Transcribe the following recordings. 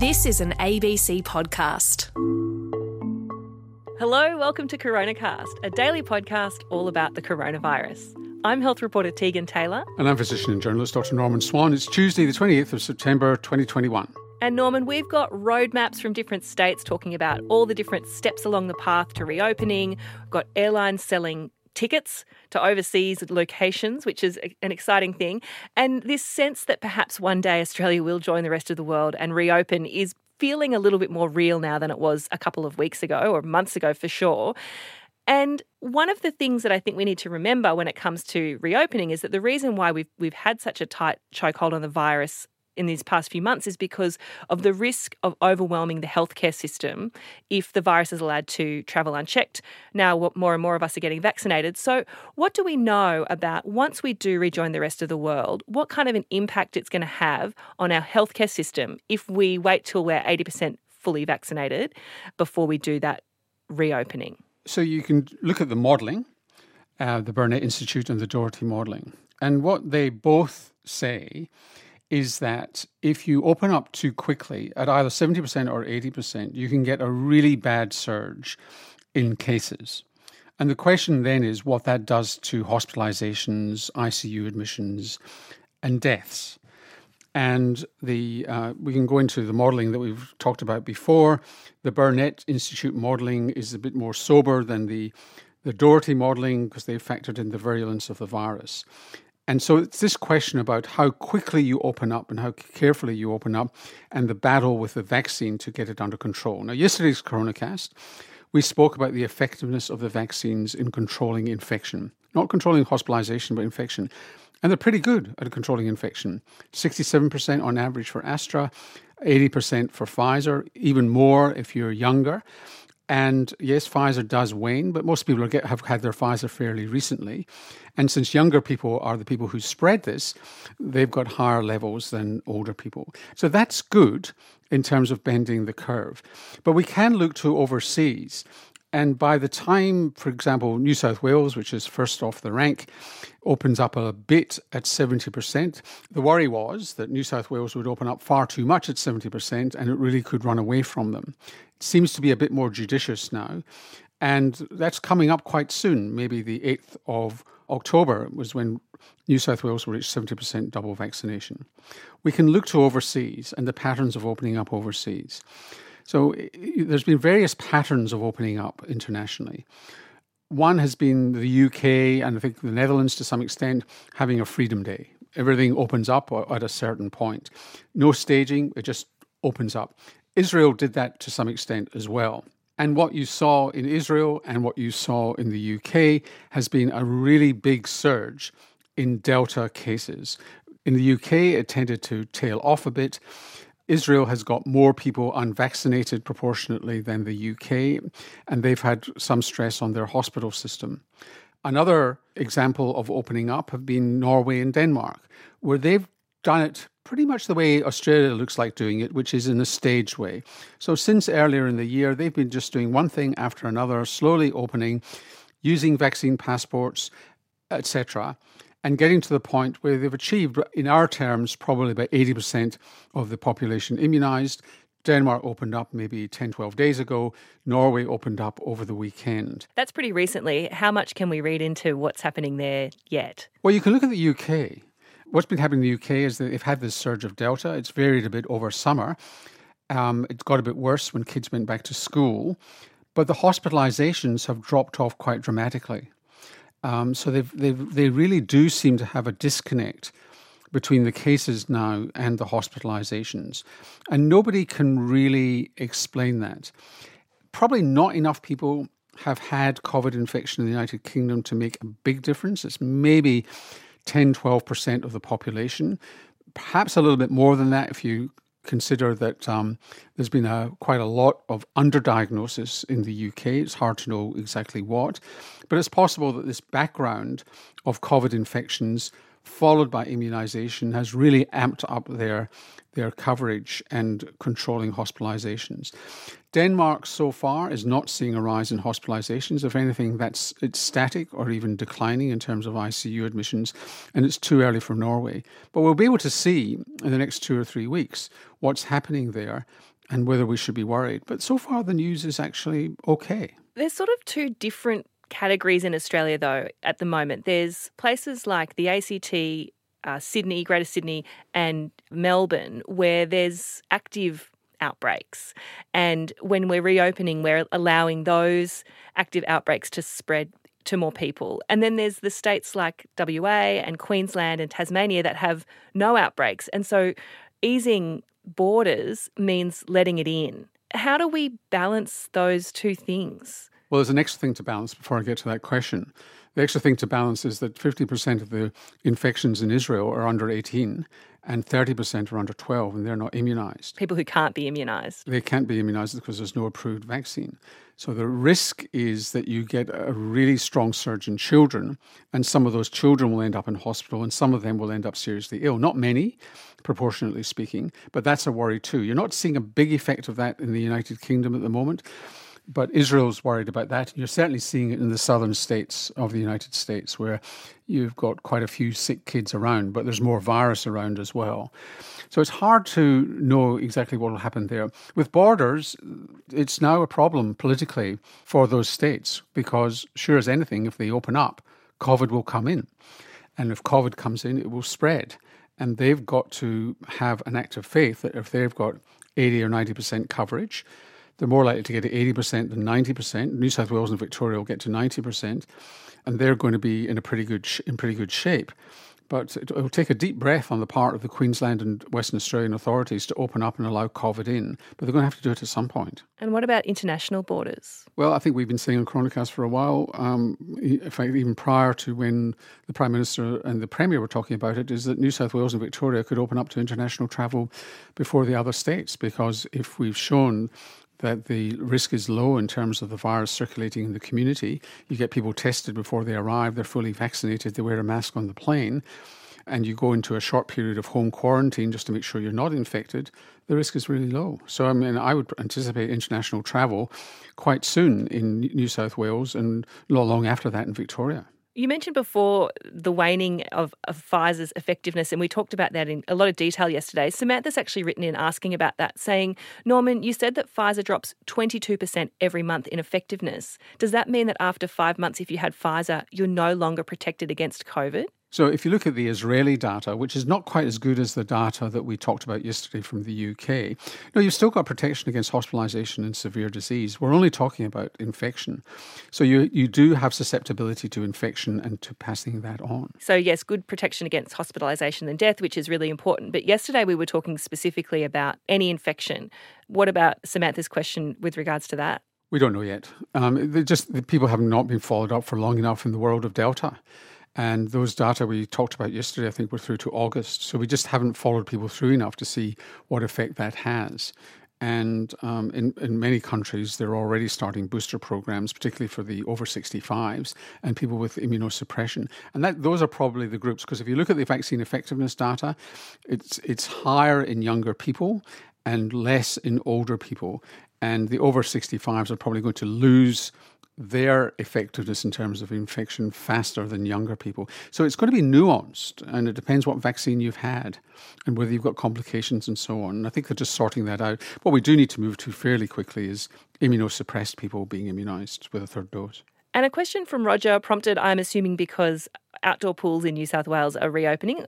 This is an ABC podcast. Hello, welcome to CoronaCast, a daily podcast all about the coronavirus. I'm health reporter Tegan Taylor. And I'm physician and journalist Dr Norman Swan. It's Tuesday the 28th of September 2021. And Norman, we've got roadmaps from different states talking about all the different steps along the path to reopening. We've got airlines selling tickets to overseas locations, which is an exciting thing. And this sense that perhaps one day Australia will join the rest of the world and reopen is feeling a little bit more real now than it was a couple of weeks ago or months ago for sure. And one of the things that I think we need to remember when it comes to reopening is that the reason why we've had such a tight chokehold on the virus in these past few months is because of the risk of overwhelming the healthcare system if the virus is allowed to travel unchecked. Now, more and more of us are getting vaccinated. So what do we know about, once we do rejoin the rest of the world, what kind of an impact it's going to have on our healthcare system if we wait till we're 80% fully vaccinated before we do that reopening? So you can look at the modelling, the Burnet Institute and the Doherty modelling. And what they both say is that if you open up too quickly at either 70% or 80%, you can get a really bad surge in cases. And the question then is what that does to hospitalisations, ICU admissions and deaths. And we can go into the modelling that we've talked about before. The Burnet Institute modelling is a bit more sober than the Doherty modelling because they factored in the virulence of the virus. And so it's this question about how quickly you open up and how carefully you open up and the battle with the vaccine to get it under control. Now, yesterday's CoronaCast, we spoke about the effectiveness of the vaccines in controlling infection, not controlling hospitalization, but infection. And they're pretty good at controlling infection. 67% on average for Astra, 80% for Pfizer, even more if you're younger. And yes, Pfizer does wane, but most people have had their Pfizer fairly recently. And since younger people are the people who spread this, they've got higher levels than older people. So that's good in terms of bending the curve. But we can look to overseas. And by the time, for example, New South Wales, which is first off the rank, opens up a bit at 70%, the worry was that New South Wales would open up far too much at 70% and it really could run away from them. It seems to be a bit more judicious now. And that's coming up quite soon. Maybe the 8th of October was when New South Wales will reach 70% double vaccination. We can look to overseas and the patterns of opening up overseas. So there's been various patterns of opening up internationally. One has been the UK and I think the Netherlands to some extent having a freedom day. Everything opens up at a certain point. No staging, it just opens up. Israel did that to some extent as well. And what you saw in Israel and what you saw in the UK has been a really big surge in Delta cases. In the UK, it tended to tail off a bit. Israel has got more people unvaccinated proportionately than the UK, and they've had some stress on their hospital system. Another example of opening up have been Norway and Denmark, where they've done it pretty much the way Australia looks like doing it, which is in a staged way. So since earlier in the year, they've been just doing one thing after another, slowly opening, using vaccine passports, etc., and getting to the point where they've achieved, in our terms, probably about 80% of the population immunised. Denmark opened up maybe 10, 12 days ago. Norway opened up over the weekend. That's pretty recently. How much can we read into what's happening there yet? Well, you can look at the UK. What's been happening in the UK is that they've had this surge of Delta. It's varied a bit over summer. It got a bit worse when kids went back to school. But the hospitalisations have dropped off quite dramatically. So they really do seem to have a disconnect between the cases now and the hospitalisations. And nobody can really explain that. Probably not enough people have had COVID infection in the United Kingdom to make a big difference. It's maybe 10, 12% of the population, perhaps a little bit more than that if you consider that there's been quite a lot of underdiagnosis in the UK. It's hard to know exactly what, but it's possible that this background of COVID infections followed by immunisation, has really amped up their coverage and controlling hospitalisations. Denmark so far is not seeing a rise in hospitalisations. If anything, it's static or even declining in terms of ICU admissions, and it's too early for Norway. But we'll be able to see in the next 2 or 3 weeks what's happening there and whether we should be worried. But so far the news is actually okay. There's sort of two different categories in Australia, though, at the moment. There's places like the ACT, Sydney, Greater Sydney and Melbourne, where there's active outbreaks. And when we're reopening, we're allowing those active outbreaks to spread to more people. And then there's the states like WA and Queensland and Tasmania that have no outbreaks. And so easing borders means letting it in. How do we balance those two things? Well, there's an extra thing to balance before I get to that question. The extra thing to balance is that 50% of the infections in Israel are under 18 and 30% are under 12 and they're not immunised. People who can't be immunised. They can't be immunised because there's no approved vaccine. So the risk is that you get a really strong surge in children, and some of those children will end up in hospital and some of them will end up seriously ill. Not many, proportionately speaking, but that's a worry too. You're not seeing a big effect of that in the United Kingdom at the moment. But Israel's worried about that. You're certainly seeing it in the southern states of the United States, where you've got quite a few sick kids around, but there's more virus around as well. So it's hard to know exactly what will happen there. With borders, it's now a problem politically for those states because, sure as anything, if they open up, COVID will come in. And if COVID comes in, it will spread. And they've got to have an act of faith that if they've got 80 or 90% coverage, they're more likely to get to 80% than 90%. New South Wales and Victoria will get to 90%, and they're going to be in a pretty good shape. But it will take a deep breath on the part of the Queensland and Western Australian authorities to open up and allow COVID in, but they're going to have to do it at some point. And what about international borders? Well, I think we've been saying on Chronicast for a while, in fact, even prior to when the Prime Minister and the Premier were talking about it, is that New South Wales and Victoria could open up to international travel before the other states, because if we've shown that the risk is low in terms of the virus circulating in the community. You get people tested before they arrive, they're fully vaccinated, they wear a mask on the plane, and you go into a short period of home quarantine just to make sure you're not infected, the risk is really low. So, I mean, I would anticipate international travel quite soon in New South Wales and not long after that in Victoria. You mentioned before the waning of Pfizer's effectiveness, and we talked about that in a lot of detail yesterday. Samantha's actually written in asking about that, saying, Norman, you said that Pfizer drops 22% every month in effectiveness. Does that mean that after 5 months, if you had Pfizer, you're no longer protected against COVID? So if you look at the Israeli data, which is not quite as good as the data that we talked about yesterday from the UK, no, you've still got protection against hospitalisation and severe disease. We're only talking about infection. So you do have susceptibility to infection and to passing that on. So yes, good protection against hospitalisation and death, which is really important. But yesterday we were talking specifically about any infection. What about Samantha's question with regards to that? We don't know yet. The people have not been followed up for long enough in the world of Delta. And those data we talked about yesterday, I think, were through to August. So we just haven't followed people through enough to see what effect that has. And in many countries, they're already starting booster programs, particularly for the over 65s and people with immunosuppression. And those are probably the groups, because if you look at the vaccine effectiveness data, it's higher in younger people and less in older people. And the over 65s are probably going to lose their effectiveness in terms of infection faster than younger people. So it's going to be nuanced, and it depends what vaccine you've had and whether you've got complications and so on. And I think they're just sorting that out. What we do need to move to fairly quickly is immunosuppressed people being immunised with a third dose. And a question from Roger prompted, I'm assuming because outdoor pools in New South Wales are reopening,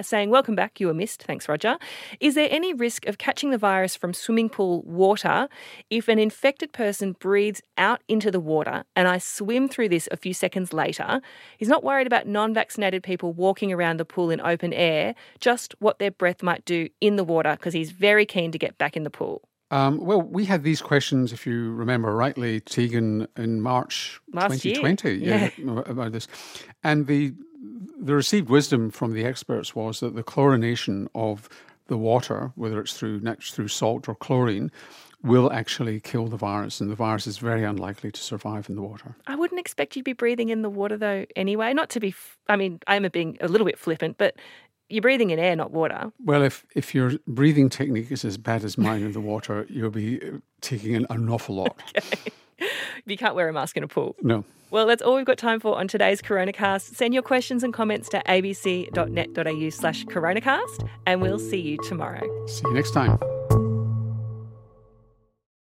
saying, welcome back, you were missed. Thanks, Roger. Is there any risk of catching the virus from swimming pool water if an infected person breathes out into the water and I swim through this a few seconds later? He's not worried about non-vaccinated people walking around the pool in open air, just what their breath might do in the water, because he's very keen to get back in the pool. Well, we had these questions, if you remember rightly, Tegan, in March last 2020 year. Yeah. About this. And the received wisdom from the experts was that the chlorination of the water, whether it's through salt or chlorine, will actually kill the virus, and the virus is very unlikely to survive in the water. I wouldn't expect you'd be breathing in the water, though, anyway. Not to be, I'm being a little bit flippant, but you're breathing in air, not water. Well, if your breathing technique is as bad as mine in the water, you'll be taking in an awful lot. Okay. You can't wear a mask in a pool. No. Well, that's all we've got time for on today's CoronaCast. Send your questions and comments to abc.net.au/CoronaCast, and we'll see you tomorrow. See you next time.